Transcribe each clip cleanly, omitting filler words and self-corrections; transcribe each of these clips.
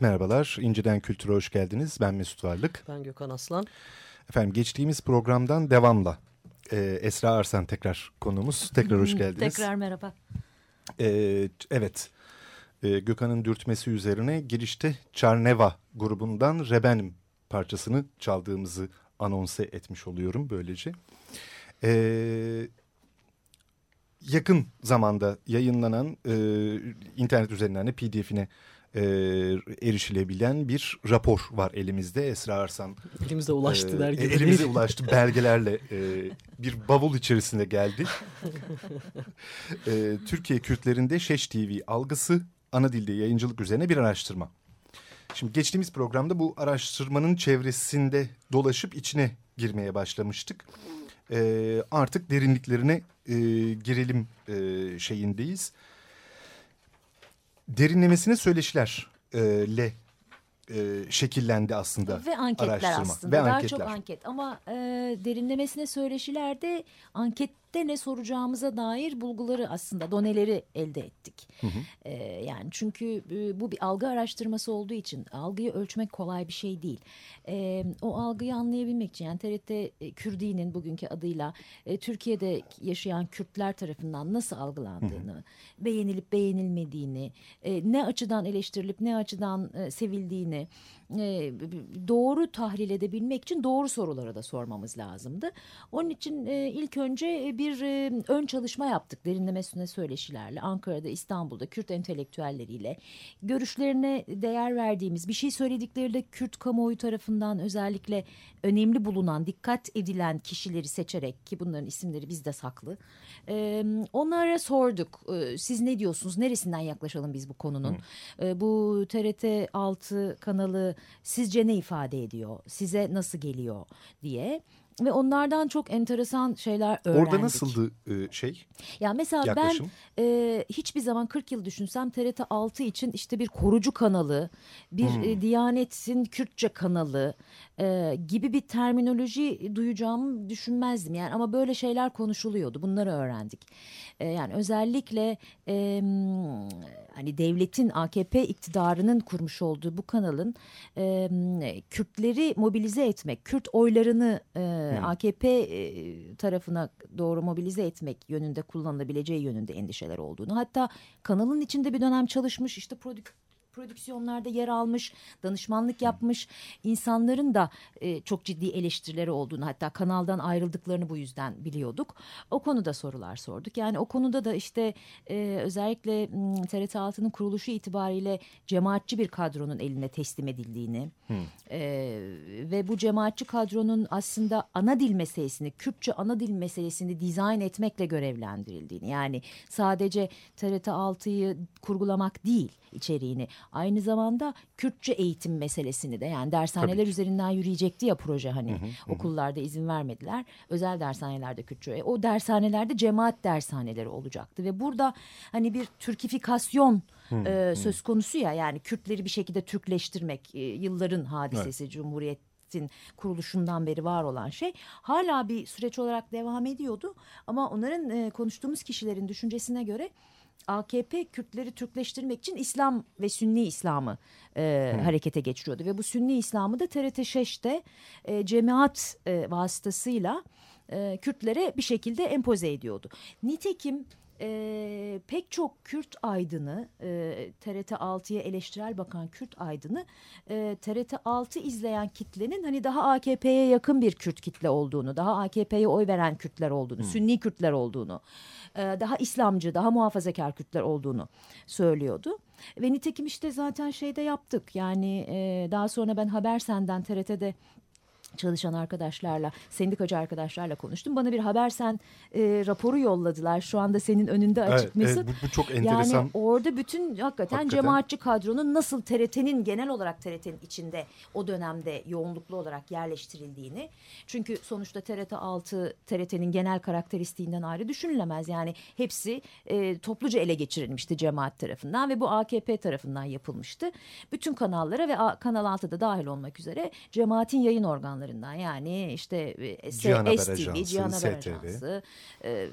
Merhabalar, İnceden Kültür'e hoş geldiniz. Ben Mesut Varlık. Ben Gökhan Aslan. Efendim geçtiğimiz programdan devamla Esra Arslan tekrar konuğumuz. Tekrar hoş geldiniz. Tekrar merhaba. Evet, Gökhan'ın dürtmesi üzerine girişte Çarneva grubundan Reben parçasını çaldığımızı anonse etmiş oluyorum böylece. Yakın zamanda yayınlanan internet üzerinden PDF'ine erişilebilen bir rapor var elimizde. Esra Arslan elimize ulaştı dergileri. Elimize ulaştı belgelerle bir bavul içerisinde geldi. Türkiye Kürtlerinde ŞeŞ TV algısı ana dilde yayıncılık üzerine bir araştırma. Şimdi geçtiğimiz programda bu araştırmanın çevresinde dolaşıp içine girmeye başlamıştık. Artık derinliklerine girelim şeyindeyiz. Derinlemesine söyleşilerle şekillendi aslında araştırma. Ve anketler araştırma. Aslında. Ve daha anketler. Çok anket ama derinlemesine söyleşilerde anket saatte ne soracağımıza dair bulguları, aslında doneleri elde ettik. Hı hı. Yani çünkü bu bir algı araştırması olduğu için algıyı ölçmek kolay bir şey değil. O algıyı anlayabilmek için, yani TRT Kürdi'nin bugünkü adıyla Türkiye'de yaşayan Kürtler tarafından nasıl algılandığını, hı hı, beğenilip beğenilmediğini, ne açıdan eleştirilip ne açıdan sevildiğini doğru tahlil edebilmek için doğru soruları da sormamız lazımdı. Onun için ilk önce bir ön çalışma yaptık, derinlemesine söyleşilerle. Ankara'da, İstanbul'da Kürt entelektüelleriyle görüşlerine değer verdiğimiz, bir şey söyledikleri de Kürt kamuoyu tarafından özellikle önemli bulunan, dikkat edilen kişileri seçerek, ki bunların isimleri bizde saklı, onlara sorduk. Siz ne diyorsunuz? Neresinden yaklaşalım biz bu konunun? Bu TRT 6 kanalı sizce ne ifade ediyor? Size nasıl geliyor diye. Ve onlardan çok enteresan şeyler öğrendik. Orada nasıldı şey? Ya mesela yaklaşım? Ben hiçbir zaman 40 yıl düşünsem TRT 6 için işte bir korucu kanalı, bir Diyanet'in Kürtçe kanalı gibi bir terminoloji duyacağımı düşünmezdim. Yani ama böyle şeyler konuşuluyordu. Bunları öğrendik. Yani özellikle hani devletin, AKP iktidarının kurmuş olduğu bu kanalın Kürtleri mobilize etmek, Kürt oylarını AKP tarafına doğru mobilize etmek yönünde, kullanılabileceği yönünde endişeler olduğunu, hatta kanalın içinde bir dönem çalışmış, işte prodüksiyonlarda yer almış, danışmanlık yapmış insanların da çok ciddi eleştirileri olduğunu, hatta kanaldan ayrıldıklarını bu yüzden biliyorduk. O konuda sorular sorduk. Yani o konuda da işte özellikle TRT 6'nın kuruluşu itibariyle cemaatçi bir kadronun eline teslim edildiğini ve bu cemaatçi kadronun aslında ana dil meselesini, Kürtçe ana dil meselesini dizayn etmekle görevlendirildiğini, yani sadece TRT 6'yı kurgulamak değil içeriğini, aynı zamanda Kürtçe eğitim meselesini de, yani dershaneler üzerinden yürüyecekti ya proje, hani okullarda izin vermediler. Özel dershanelerde Kürtçe. O dershanelerde cemaat dershaneleri olacaktı ve burada hani bir Türkifikasyon söz konusu ya, yani Kürtleri bir şekilde Türkleştirmek, yılların hadisesi, evet. Cumhuriyet kuruluşundan beri var olan şey hala bir süreç olarak devam ediyordu ama onların konuştuğumuz kişilerin düşüncesine göre AKP Kürtleri Türkleştirmek için İslam ve Sünni İslam'ı harekete geçiriyordu ve bu Sünni İslam'ı da TRT 6'te cemaat vasıtasıyla Kürtlere bir şekilde empoze ediyordu. Nitekim pek çok Kürt aydını, TRT 6'ya eleştirel bakan Kürt aydını, TRT 6 izleyen kitlenin hani daha AKP'ye yakın bir Kürt kitle olduğunu, daha AKP'ye oy veren Kürtler olduğunu, Sünni Kürtler olduğunu, daha İslamcı, daha muhafazakar Kürtler olduğunu söylüyordu. Ve nitekim işte zaten şeyde yaptık, yani daha sonra ben Habersen'den TRT'de çalışan arkadaşlarla, sendikacı arkadaşlarla konuştum. Bana bir Habersen raporu yolladılar. Şu anda senin önünde açık, evet, Mesut. Evet, bu çok enteresan. Yani orada bütün hakikaten cemaatçi kadronun nasıl TRT'nin, genel olarak TRT'nin içinde o dönemde yoğunluklu olarak yerleştirildiğini. Çünkü sonuçta TRT 6 TRT'nin genel karakteristiğinden ayrı düşünülemez. Yani hepsi topluca ele geçirilmişti cemaat tarafından ve bu AKP tarafından yapılmıştı. Bütün kanallara ve Kanal 6'da dahil olmak üzere cemaatin yayın organları, yani işte STV, Cihan Haber Ajansı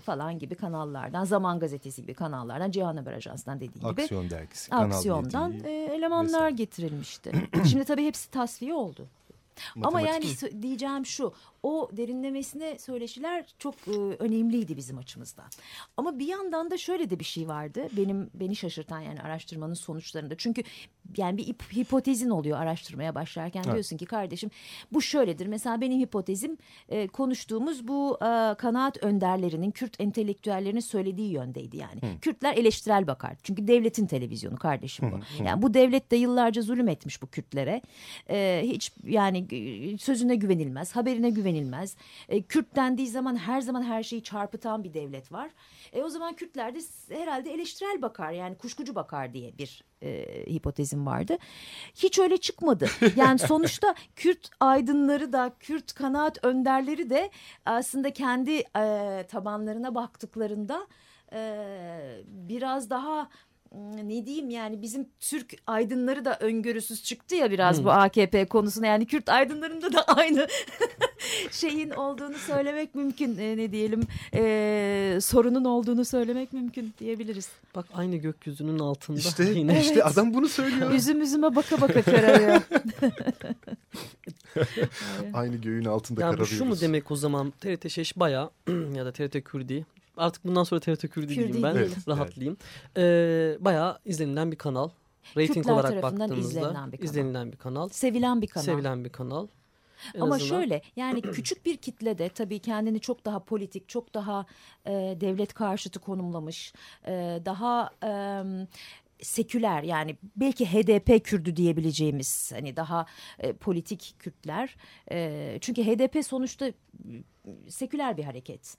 falan gibi kanallardan, Zaman Gazetesi gibi kanallardan, Cihan Haber Ajansı'ndan, dediğim gibi Aksiyon dergisi, Aksiyon'dan elemanlar getirilmişti. Şimdi tabii hepsi tasfiye oldu. Ama yani diyeceğim şu, o derinlemesine söyleşiler çok önemliydi bizim açımızdan. Ama bir yandan da şöyle de bir şey vardı beni şaşırtan, yani araştırmanın sonuçlarında. Çünkü yani bir hipotezin oluyor araştırmaya başlarken, evet. Diyorsun ki kardeşim bu şöyledir. Mesela benim hipotezim konuştuğumuz bu kanaat önderlerinin, Kürt entelektüellerinin söylediği yöndeydi yani. Kürtler eleştirel bakar. Çünkü devletin televizyonu kardeşim bu. Yani bu devlet de yıllarca zulüm etmiş bu Kürtlere. Hiç yani sözüne güvenilmez, haberine güvenilmez. Kürt dendiği zaman her zaman her şeyi çarpıtan bir devlet var. O zaman Kürtler de herhalde eleştirel bakar, yani kuşkucu bakar diye bir hipotezim vardı. Hiç öyle çıkmadı. Yani sonuçta Kürt aydınları da, Kürt kanaat önderleri de aslında kendi tabanlarına baktıklarında biraz daha, ne diyeyim, yani bizim Türk aydınları da öngörüsüz çıktı ya biraz bu AKP konusuna. Yani Kürt aydınlarında da aynı şeyin olduğunu söylemek mümkün. Ne diyelim, sorunun olduğunu söylemek mümkün diyebiliriz. Bak aynı gökyüzünün altında. İşte, yine. Evet. İşte adam bunu söylüyor. Üzüm üzüme baka baka kararıyor. Aynı göğün altında yani kararıyoruz. Şu mu demek o zaman, TRT 6 bayağı ya da TRT Kürdi. Artık bundan sonra TRT Kürdi diyeyim ben. Evet, rahatlayayım. Evet. Bayağı izlenilen bir kanal. Rating olarak baktığımızda izlenilen bir kanal. Sevilen bir kanal. Sevilen bir kanal. Ama şöyle yani küçük bir kitlede tabii kendini çok daha politik, çok daha devlet karşıtı konumlamış, daha seküler, yani belki HDP Kürdü diyebileceğimiz, hani daha politik Kürtler. Çünkü HDP sonuçta seküler bir hareket,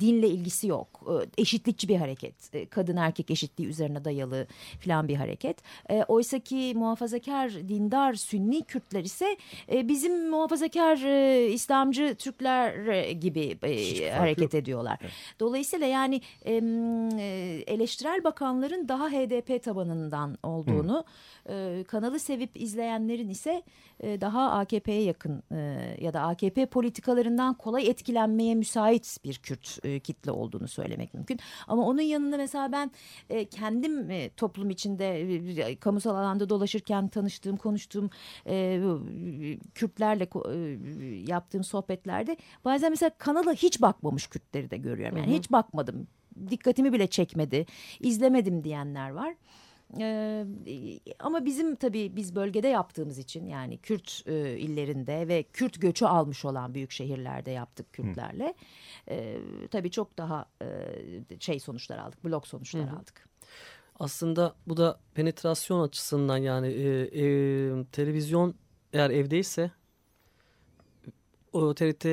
dinle ilgisi yok, eşitlikçi bir hareket, kadın erkek eşitliği üzerine dayalı filan bir hareket. Oysaki muhafazakar, dindar, sünni Kürtler ise bizim muhafazakar, İslamcı Türkler gibi hareket ediyorlar. Evet. Dolayısıyla yani eleştirel bakanların daha HDP tabanından olduğunu, kanalı sevip izleyenlerin ise daha AKP'ye yakın ya da AKP politikalarından kolay etkilenmeye müsait bir Kürt kitle olduğunu söylemek mümkün. Ama onun yanında mesela ben kendim toplum içinde, kamusal alanda dolaşırken tanıştığım, konuştuğum Kürtlerle yaptığım sohbetlerde bazen mesela kanala hiç bakmamış Kürtleri de görüyorum. Yani hiç bakmadım, dikkatimi bile çekmedi, izlemedim diyenler var. Ama bizim tabii biz bölgede yaptığımız için, yani Kürt illerinde ve Kürt göçü almış olan büyük şehirlerde yaptık Kürtlerle. Tabii çok daha sonuçlar aldık, blok sonuçlar aldık. Aslında bu da penetrasyon açısından, yani televizyon eğer evdeyse o TRT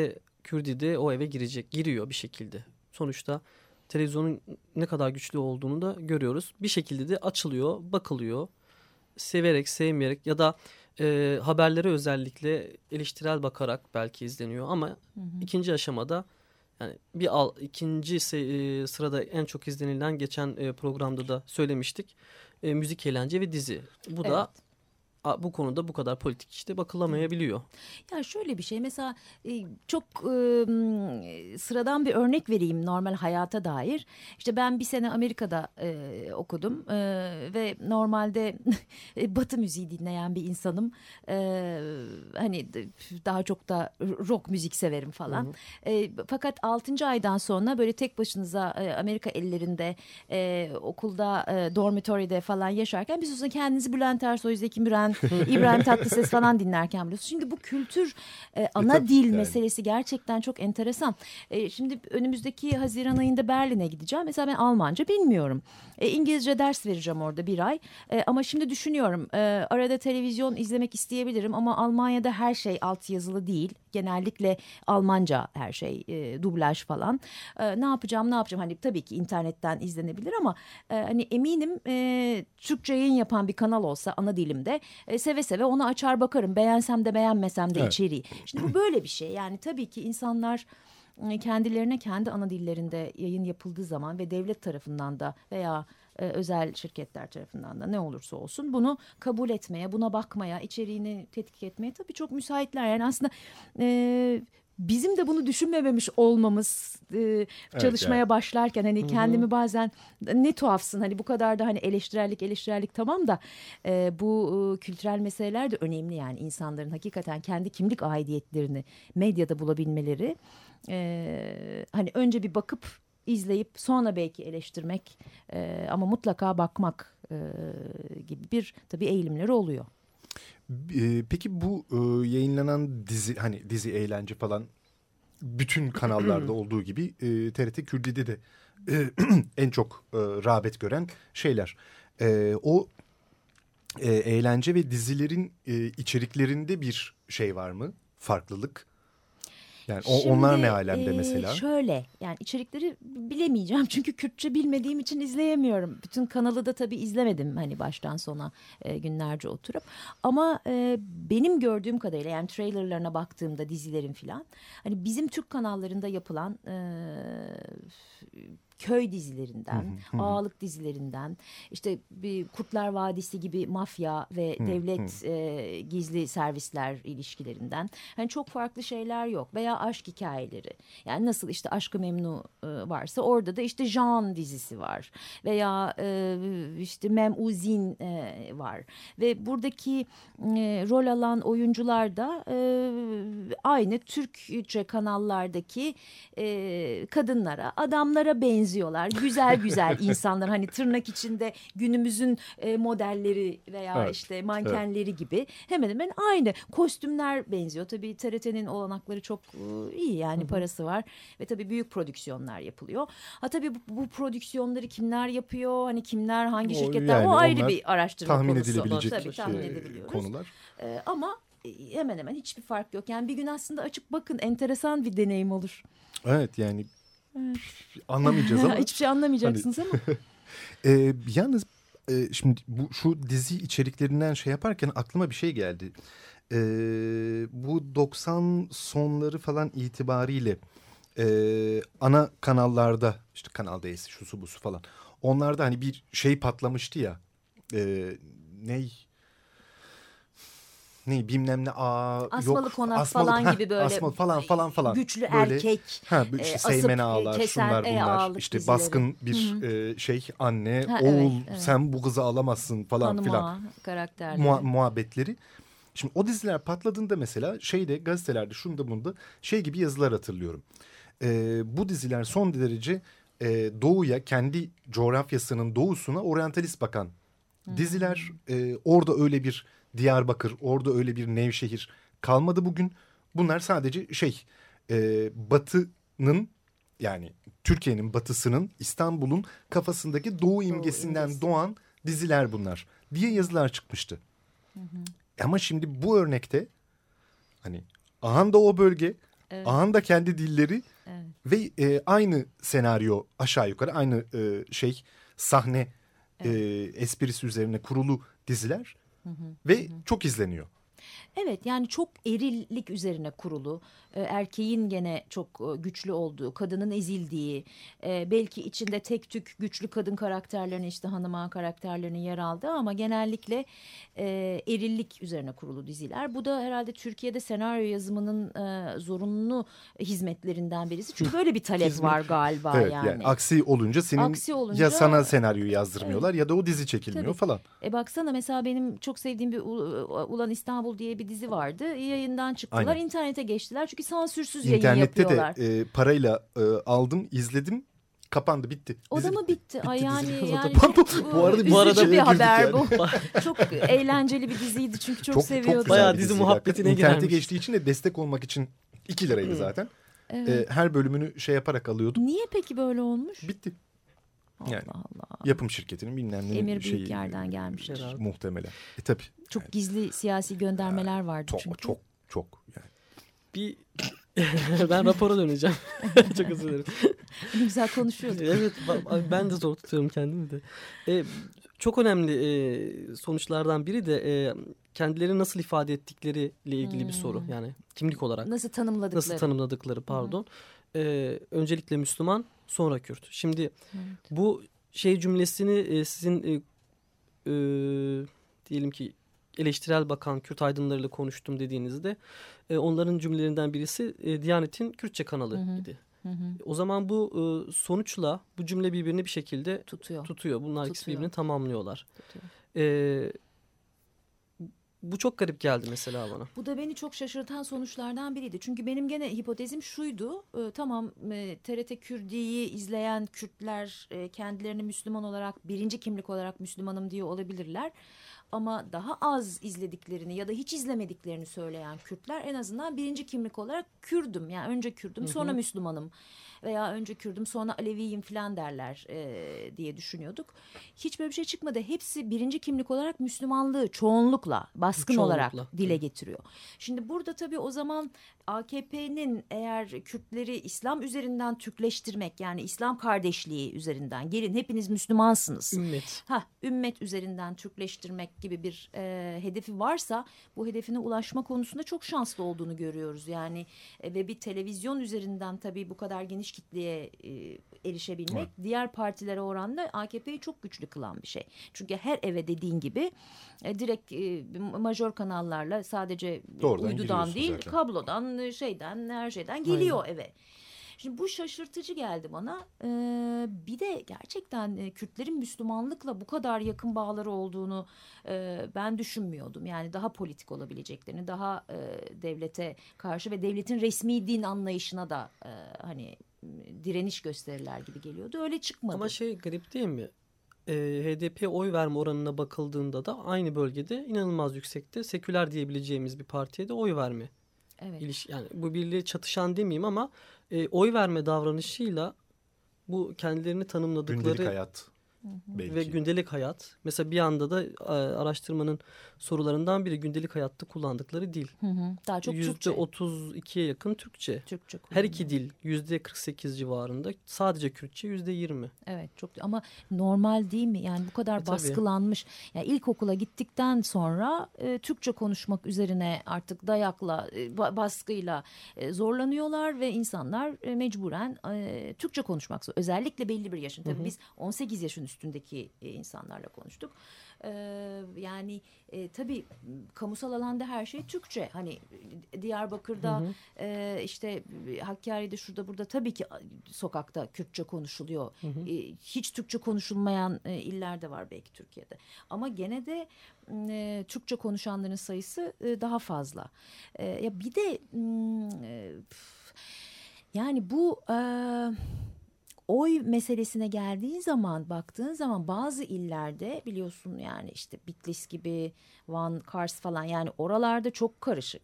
Kürdi'de o eve giriyor bir şekilde. Sonuçta televizyonun ne kadar güçlü olduğunu da görüyoruz. Bir şekilde de açılıyor, bakılıyor. Severek, sevmeyerek ya da haberlere özellikle eleştirel bakarak belki izleniyor. Ama ikinci aşamada, yani ikinci sırada en çok izlenilen, geçen programda da söylemiştik, müzik, eğlence ve dizi. Bu da bu konuda bu kadar politik işte bakılamayabiliyor. Ya şöyle bir şey mesela, çok sıradan bir örnek vereyim normal hayata dair. İşte ben bir sene Amerika'da okudum ve normalde Batı müziği dinleyen bir insanım. Hani daha çok da rock müzik severim falan. Fakat 6. aydan sonra böyle tek başınıza Amerika ellerinde okulda, dormitory'de falan yaşarken bir süre kendinizi Bülent Ersoy, Zekim, İbrahim Tatlıses falan dinlerken biliyorsun. Şimdi bu kültür, ana dil meselesi gerçekten çok enteresan. Şimdi önümüzdeki Haziran ayında Berlin'e gideceğim. Mesela ben Almanca bilmiyorum. İngilizce ders vereceğim orada bir ay. Ama şimdi düşünüyorum, arada televizyon izlemek isteyebilirim ama Almanya'da her şey altyazılı değil. Genellikle Almanca her şey, dublaj falan. Ne yapacağım? Hani tabii ki internetten izlenebilir ama hani eminim Türkçe yayın yapan bir kanal olsa ana dilimde seve seve onu açar bakarım. Beğensem de beğenmesem de içeriği. Şimdi bu böyle bir şey. Yani tabii ki insanlar kendilerine kendi ana dillerinde yayın yapıldığı zaman ve devlet tarafından da veya özel şirketler tarafından da ne olursa olsun bunu kabul etmeye, buna bakmaya, içeriğini tetkik etmeye tabii çok müsaitler. Yani aslında bizim de bunu düşünmememiş olmamız, çalışmaya başlarken hani kendimi bazen ne tuhafsın, hani bu kadar da hani eleştirellik tamam da bu kültürel meseleler de önemli. Yani insanların hakikaten kendi kimlik aidiyetlerini medyada bulabilmeleri, hani önce bir bakıp izleyip sonra belki eleştirmek, ama mutlaka bakmak gibi bir tabii eğilimleri oluyor. Peki bu yayınlanan dizi, hani dizi, eğlence falan bütün kanallarda olduğu gibi TRT Kürdi'de de en çok rağbet gören şeyler. O eğlence ve dizilerin içeriklerinde bir şey var mı? Farklılık? Yani şimdi, onlar ne alemde mesela? Şöyle, yani içerikleri bilemeyeceğim çünkü Kürtçe bilmediğim için izleyemiyorum. Bütün kanalı da tabii izlemedim hani baştan sona günlerce oturup. Ama benim gördüğüm kadarıyla, yani trailerlarına baktığımda dizilerin filan, hani bizim Türk kanallarında yapılan köy dizilerinden, ağalık dizilerinden, işte bir Kurtlar Vadisi gibi mafya ve devlet gizli servisler ilişkilerinden, hani çok farklı şeyler yok. Veya aşk hikayeleri, yani nasıl işte Aşk-ı Memnu varsa orada da işte Jan dizisi var veya işte Memuzin var ve buradaki rol alan oyuncular da aynı Türkçe kanallardaki kadınlara, adamlara benziyorlar. Güzel güzel insanlar, hani tırnak içinde günümüzün modelleri veya işte mankenleri gibi hemen hemen aynı. Kostümler benziyor. Tabii TRT'nin olanakları çok iyi, yani parası var ve tabii büyük prodüksiyonlar yapılıyor. Ha tabii bu prodüksiyonları kimler yapıyor? Hani kimler, hangi şirketler? Yani o ayrı bir araştırma tahmin konusu. Edilebilecek tabii, tahmin edebiliyoruz. Konular. Ama hemen hemen hiçbir fark yok. Yani bir gün aslında açıp bakın, enteresan bir deneyim olur. Evet, yani anlamayacağız ama. Hiçbir şey anlamayacaksınız hani... ama. Yalnız şimdi şu dizi içeriklerinden şey yaparken aklıma bir şey geldi. Bu 90 sonları falan itibariyle ana kanallarda, işte Kanal D'si, şusu busu falan, onlarda hani bir şey patlamıştı ya. Ne bilmem ne asmalı yok, konak asmalı, falan gibi böyle asmalı, falan güçlü böyle, erkek işte Seymen ağalar, şunlar bunlar, işte dizileri. Baskın bir şey anne oğul, evet. Sen bu kızı alamazsın falan filan karakterleri, muhabbetleri. Şimdi o diziler patladığında mesela şeyde, gazetelerde, şunda bunda şey gibi yazılar hatırlıyorum. Bu diziler son derece doğuya, kendi coğrafyasının doğusuna oryantalist bakan diziler. Orada öyle bir Diyarbakır, orada öyle bir Nevşehir kalmadı bugün. Bunlar sadece batının, yani Türkiye'nin batısının, İstanbul'un kafasındaki doğu imgesinden doğan diziler bunlar diye yazılar çıkmıştı. Ama şimdi bu örnekte hani ahan da o bölge, ahan da kendi dilleri ve aynı senaryo aşağı yukarı, aynı sahne esprisi üzerine kurulu diziler. Ve çok izleniyor. Evet, yani çok erillik üzerine kurulu, erkeğin gene çok güçlü olduğu, kadının ezildiği, belki içinde tek tük güçlü kadın karakterlerinin, işte hanım ağa karakterlerinin yer aldığı ama genellikle erillik üzerine kurulu diziler. Bu da herhalde Türkiye'de senaryo yazımının zorunlu hizmetlerinden birisi. Çünkü böyle bir talep var galiba. Evet, yani. Aksi olunca ya sana senaryo yazdırmıyorlar ya da o dizi çekilmiyor falan. Baksana mesela benim çok sevdiğim bir Ulan İstanbul diye bir dizi vardı. Yayından çıktılar. Aynen. İnternete geçtiler. Çünkü sansürsüz yayın yapıyorlar. İnternette de parayla aldım, izledim. Kapandı, bitti. O da mı bitti? Ay yani bu arada bir haber yani. Bu. Çok eğlenceli bir diziydi çünkü çok seviyordum. Çok bayağı dizi muhabbetine girermiş. İnternete geçtiği için de destek olmak için 2 liraydı zaten. Evet. Her bölümünü yaparak alıyordum. Niye peki böyle olmuş? Bitti. Yani Allah. Yapım şirketinin bilmem ne emir büyük yerden gelmiş herhalde. Muhtemelen. Tabii. Çok yani. Gizli siyasi göndermeler vardı çok, çünkü. Çok yani. Ben rapora döneceğim. Çok özür dilerim. Güzel konuşuyorduk. Evet, ben de zor tutuyorum kendimi de. Çok önemli sonuçlardan biri de kendilerini nasıl ifade ettikleriyle ilgili bir soru. Yani kimlik olarak. Nasıl tanımladıkları pardon. Öncelikle Müslüman, sonra Kürt. Şimdi bu cümlesini sizin diyelim ki eleştirel bakan Kürt aydınlarıyla konuştum dediğinizde onların cümlelerinden birisi Diyanet'in Kürtçe kanalı idi. O zaman bu sonuçla bu cümle birbirini bir şekilde tutuyor. Bunlar ikisi birbirini tamamlıyorlar. Bu çok garip geldi mesela bana. Bu da beni çok şaşırtan sonuçlardan biriydi. Çünkü benim gene hipotezim şuydu. Tamam, TRT Kürdi'yi izleyen Kürtler kendilerini Müslüman olarak, birinci kimlik olarak Müslümanım diye olabilirler. Ama daha az izlediklerini ya da hiç izlemediklerini söyleyen Kürtler en azından birinci kimlik olarak Kürdüm. Yani önce Kürdüm sonra Müslümanım veya önce Kürdüm sonra Aleviyim falan derler diye düşünüyorduk. Hiç böyle bir şey çıkmadı. Hepsi birinci kimlik olarak Müslümanlığı çoğunlukla bahsediyorlar. baskın olarak dile getiriyor. Şimdi burada tabii o zaman AKP'nin eğer Kürtleri İslam üzerinden Türkleştirmek, yani İslam kardeşliği üzerinden, gelin hepiniz Müslümansınız, ümmet üzerinden Türkleştirmek gibi bir hedefi varsa, bu hedefine ulaşma konusunda çok şanslı olduğunu görüyoruz. Yani ve bir televizyon üzerinden tabii bu kadar geniş kitleye erişebilmek, evet, diğer partilere oranla AKP'yi çok güçlü kılan bir şey. Çünkü her eve dediğin gibi direkt majör kanallarla, sadece doğrudan, uydudan değil zaten, kablodan, şeyden, her şeyden geliyor, aynen, eve. Şimdi bu şaşırtıcı geldi bana. Bir de gerçekten Kürtlerin Müslümanlıkla bu kadar yakın bağları olduğunu ben düşünmüyordum. Yani daha politik olabileceklerini, daha devlete karşı ve devletin resmi din anlayışına da hani direniş gösterirler gibi geliyordu. Öyle çıkmadı. Ama şey, garip değil mi? HDP oy verme oranına bakıldığında da aynı bölgede inanılmaz yüksekte, seküler diyebileceğimiz bir partiye de oy verme. Evet. Yani bu birliğe çatışan demeyeyim ama oy verme davranışıyla bu kendilerini tanımladıkları gündelik hayat ve gündelik hayat. Mesela bir anda da araştırmanın sorularından biri gündelik hayatta kullandıkları dil. Daha çok Türkçe. %32'ye yakın Türkçe. Her iki dil %48 civarında. Sadece Kürtçe %20. Evet, çok, ama normal değil mi? Yani bu kadar baskılanmış. Yani ilkokula gittikten sonra Türkçe konuşmak üzerine artık dayakla, baskıyla zorlanıyorlar ve insanlar mecburen Türkçe konuşmak zorunda. Özellikle belli bir yaşın. Tabii biz 18 yaşın üstündeki insanlarla konuştuk. Yani tabii kamusal alanda her şey Türkçe. Hani Diyarbakır'da, işte Hakkari'de, şurada burada tabii ki sokakta Kürtçe konuşuluyor. Hiç Türkçe konuşulmayan iller de var belki Türkiye'de. Ama gene de Türkçe konuşanların sayısı daha fazla. Ya bir de yani bu oy meselesine geldiği zaman, baktığın zaman bazı illerde biliyorsun, yani işte Bitlis gibi, Van, Kars falan, yani oralarda çok karışık.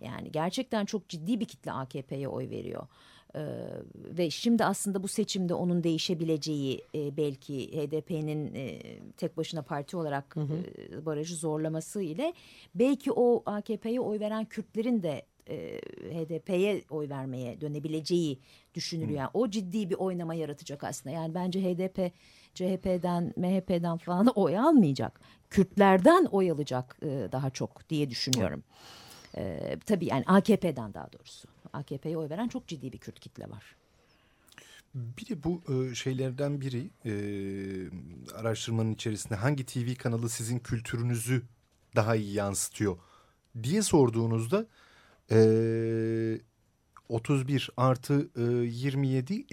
Yani gerçekten çok ciddi bir kitle AKP'ye oy veriyor. Ve şimdi aslında bu seçimde onun değişebileceği, belki HDP'nin tek başına parti olarak barajı zorlaması ile belki o AKP'ye oy veren Kürtlerin de HDP'ye oy vermeye dönebileceği düşünülüyor. Yani o ciddi bir oynama yaratacak aslında. Yani bence HDP, CHP'den, MHP'den falan oy almayacak. Kürtlerden oy alacak daha çok diye düşünüyorum. Tabii yani AKP'den, daha doğrusu. AKP'ye oy veren çok ciddi bir Kürt kitle var. Bir de bu şeylerden biri, araştırmanın içerisinde hangi TV kanalı sizin kültürünüzü daha iyi yansıtıyor diye sorduğunuzda 31 artı 27,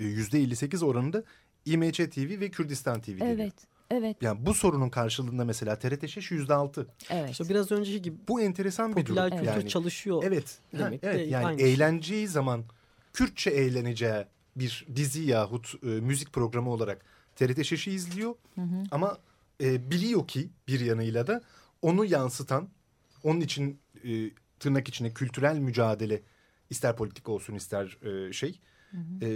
%58 oranında IMC TV ve Kürdistan TV geliyor. Evet, evet. Yani bu sorunun karşılığında mesela TRT 6 %6. Evet. İşte biraz önceki gibi. Bu enteresan bir durum. Popüler kültür çalışıyor. Evet. Demek evet. Yani aynı eğlenceyi şey, zaman Kürtçe eğleneceği bir dizi yahut müzik programı olarak TRT 6'yı izliyor. Ama biliyor ki bir yanıyla da onu yansıtan, onun için tırnak içinde kültürel mücadele, ister politik olsun ister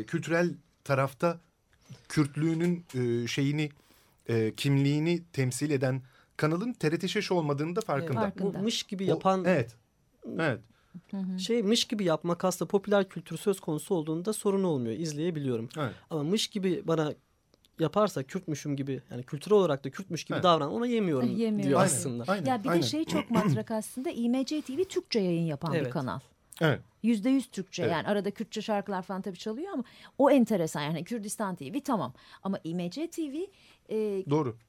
kültürel tarafta Kürtlüğünün şeyini, kimliğini temsil eden kanalın TRT 6 olmadığını da farkında. Bu mış gibi yapan, evet. Mış gibi yapmak aslında popüler kültür söz konusu olduğunda sorun olmuyor, izleyebiliyorum. Evet. Ama mış gibi bana yaparsa, Kürtmüşüm gibi, yani kültürel olarak da Kürtmüş gibi davran, ona yemiyorum diyor aslında. Aynen. Ya bir de şey çok matrak aslında, IMC TV Türkçe yayın yapan bir kanal. Evet. %100 Türkçe, yani arada Kürtçe şarkılar falan tabii çalıyor ama o enteresan. Yani Kürdistan TV tamam ama IMC TV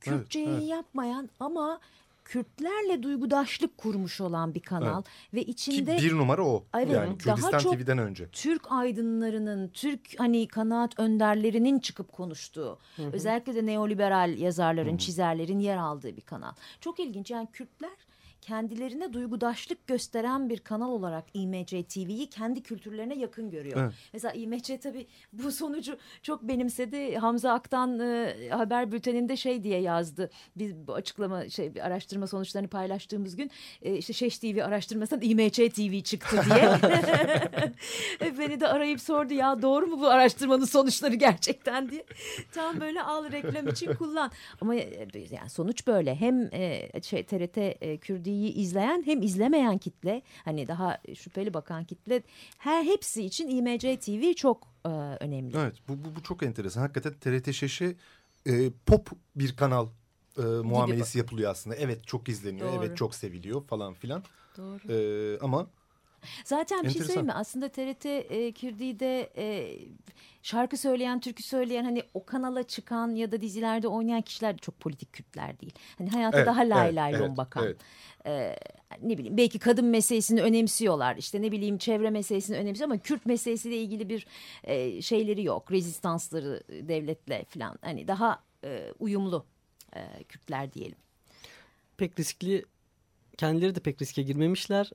Kürtçe yayın yapmayan ama Kürtlerle duygudaşlık kurmuş olan bir kanal ve içinde ki bir numara o. Yani Kürdistan TV'den önce. Türk aydınlarının, Türk hani kanaat önderlerinin çıkıp konuştuğu, özellikle de neoliberal yazarların, çizerlerin yer aldığı bir kanal. Çok ilginç. Yani Kürtler kendilerine duygudaşlık gösteren bir kanal olarak IMC TV'yi kendi kültürlerine yakın görüyor. Evet. Mesela IMC tabii bu sonucu çok benimsedi. Hamza Aktan haber bülteninde şey diye yazdı. Biz bu açıklama araştırma sonuçlarını paylaştığımız gün işte Şeş TV araştırmasından IMC TV çıktı diye. Beni de arayıp sordu ya doğru mu bu araştırmanın sonuçları gerçekten diye. Tam böyle al reklam için kullan. Ama yani sonuç böyle. Hem TRT Kürdi'yi izleyen hem izlemeyen kitle, hani daha şüpheli bakan kitle, hepsi için IMC TV çok önemli. Evet, bu çok enteresan. Hakikaten TRT 6'e pop bir kanal muamelesi yapılıyor aslında. Evet, çok izleniyor. Doğru. Evet, çok seviliyor falan filan. Doğru. Ama zaten bir şey söyleyeyim mi? Aslında TRT Kürdi'de şarkı söyleyen, türkü söyleyen, hani o kanala çıkan ya da dizilerde oynayan kişiler de çok politik Kürtler değil. Hani hayata daha lay lay lom bakan. Evet. Ne bileyim, belki kadın meselesini önemsiyorlar. İşte ne bileyim, çevre meselesini önemsiyor ama Kürt meselesiyle ilgili bir şeyleri yok. Rezistansları devletle falan. Hani daha uyumlu Kürtler diyelim. Pek riskli, kendileri de pek riske girmemişler.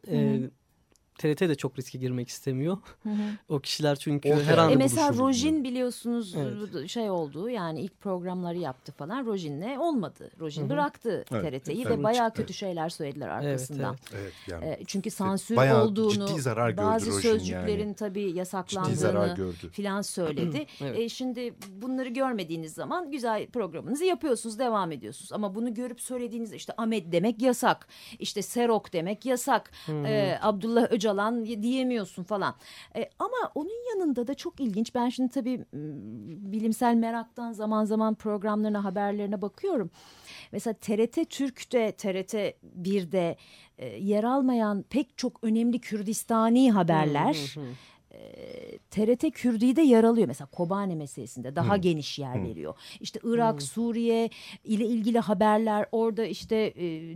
TRT de çok riske girmek istemiyor. Hı hı. O kişiler çünkü her an mesela buluşur. Rojin biliyorsunuz, evet, şey oldu yani, ilk programları yaptı falan. Rojin'le olmadı. Rojin bıraktı TRT'yi ve bayağı kötü şeyler söylediler arkasından. Evet. Yani çünkü sansür olduğunu, bazı sözcüklerin tabii yasaklandığını filan söyledi. Şimdi bunları görmediğiniz zaman güzel programınızı yapıyorsunuz, devam ediyorsunuz. Ama bunu görüp söylediğiniz, işte Ahmed demek yasak, işte Serok demek yasak, Abdullah Calan diyemiyorsun falan. Ama onun yanında da çok ilginç. Ben şimdi tabii bilimsel meraktan zaman zaman programlarına, haberlerine bakıyorum. Mesela TRT Türk'te, TRT 1'de yer almayan pek çok önemli Kürdistani haberler TRT Kürdi'de yer alıyor. Mesela Kobane meselesinde daha geniş yer veriyor. İşte Irak, Suriye ile ilgili haberler, orada işte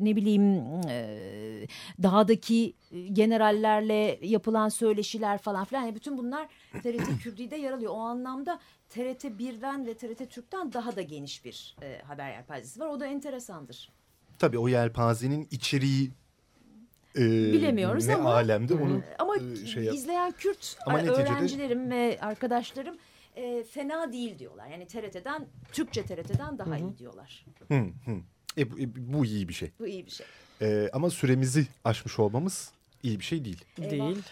ne bileyim dağdaki generallerle yapılan söyleşiler falan filan. Yani bütün bunlar TRT Kürdi'de yer alıyor. O anlamda TRT 1'den ve TRT Türk'ten daha da geniş bir haber yelpazesi var. O da enteresandır. Tabii o yelpazenin içeriği bilemiyoruz ama alemde onu izleyen Kürt ama öğrencilerim ve arkadaşlarım fena değil diyorlar. Yani TRT'den, Türkçe TRT'den daha iyi diyorlar. Bu iyi bir şey. Bu iyi bir şey. Ama süremizi aşmış olmamız iyi bir şey değil. Eyvah. Değil.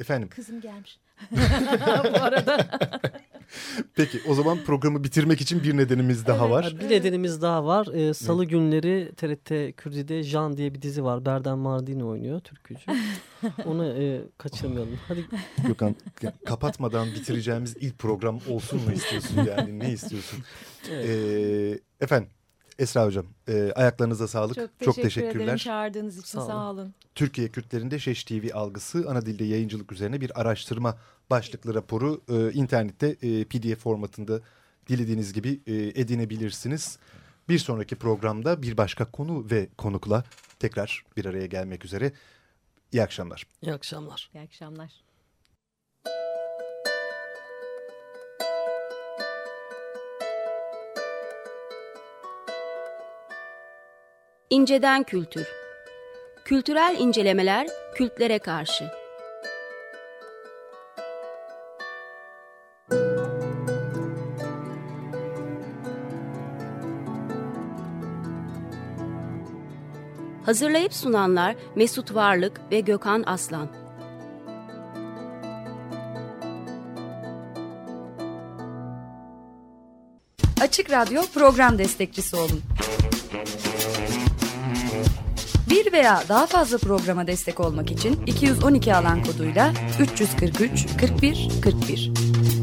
Efendim. Kızım gelmiş. Bu arada. Peki, o zaman programı bitirmek için bir nedenimiz daha var. Bir nedenimiz daha var. Salı günleri TRT Kürdi'de Jan diye bir dizi var. Berdan Mardin oynuyor, türkücü. Onu kaçırmayalım. Hadi Gökhan, kapatmadan bitireceğimiz ilk program olsun mu istiyorsun yani? Ne istiyorsun? Evet. Efendim Esra Hocam, ayaklarınıza sağlık. Çok teşekkürler. Ederim çağırdığınız için, sağ olun. Türkiye Kürtlerinde Şeş TV algısı, ana dilde yayıncılık üzerine bir araştırma başlıklı raporu internette PDF formatında dilediğiniz gibi edinebilirsiniz. Bir sonraki programda bir başka konu ve konukla tekrar bir araya gelmek üzere. İyi akşamlar. İyi akşamlar. İyi akşamlar. İnceden Kültür. Kültürel incelemeler Kürtlere karşı. Hazırlayıp sunanlar Mesut Varlık ve Gökhan Aslan. Açık Radyo program destekçisi olun. Bir veya daha fazla programa destek olmak için 212 alan koduyla 343 41 41.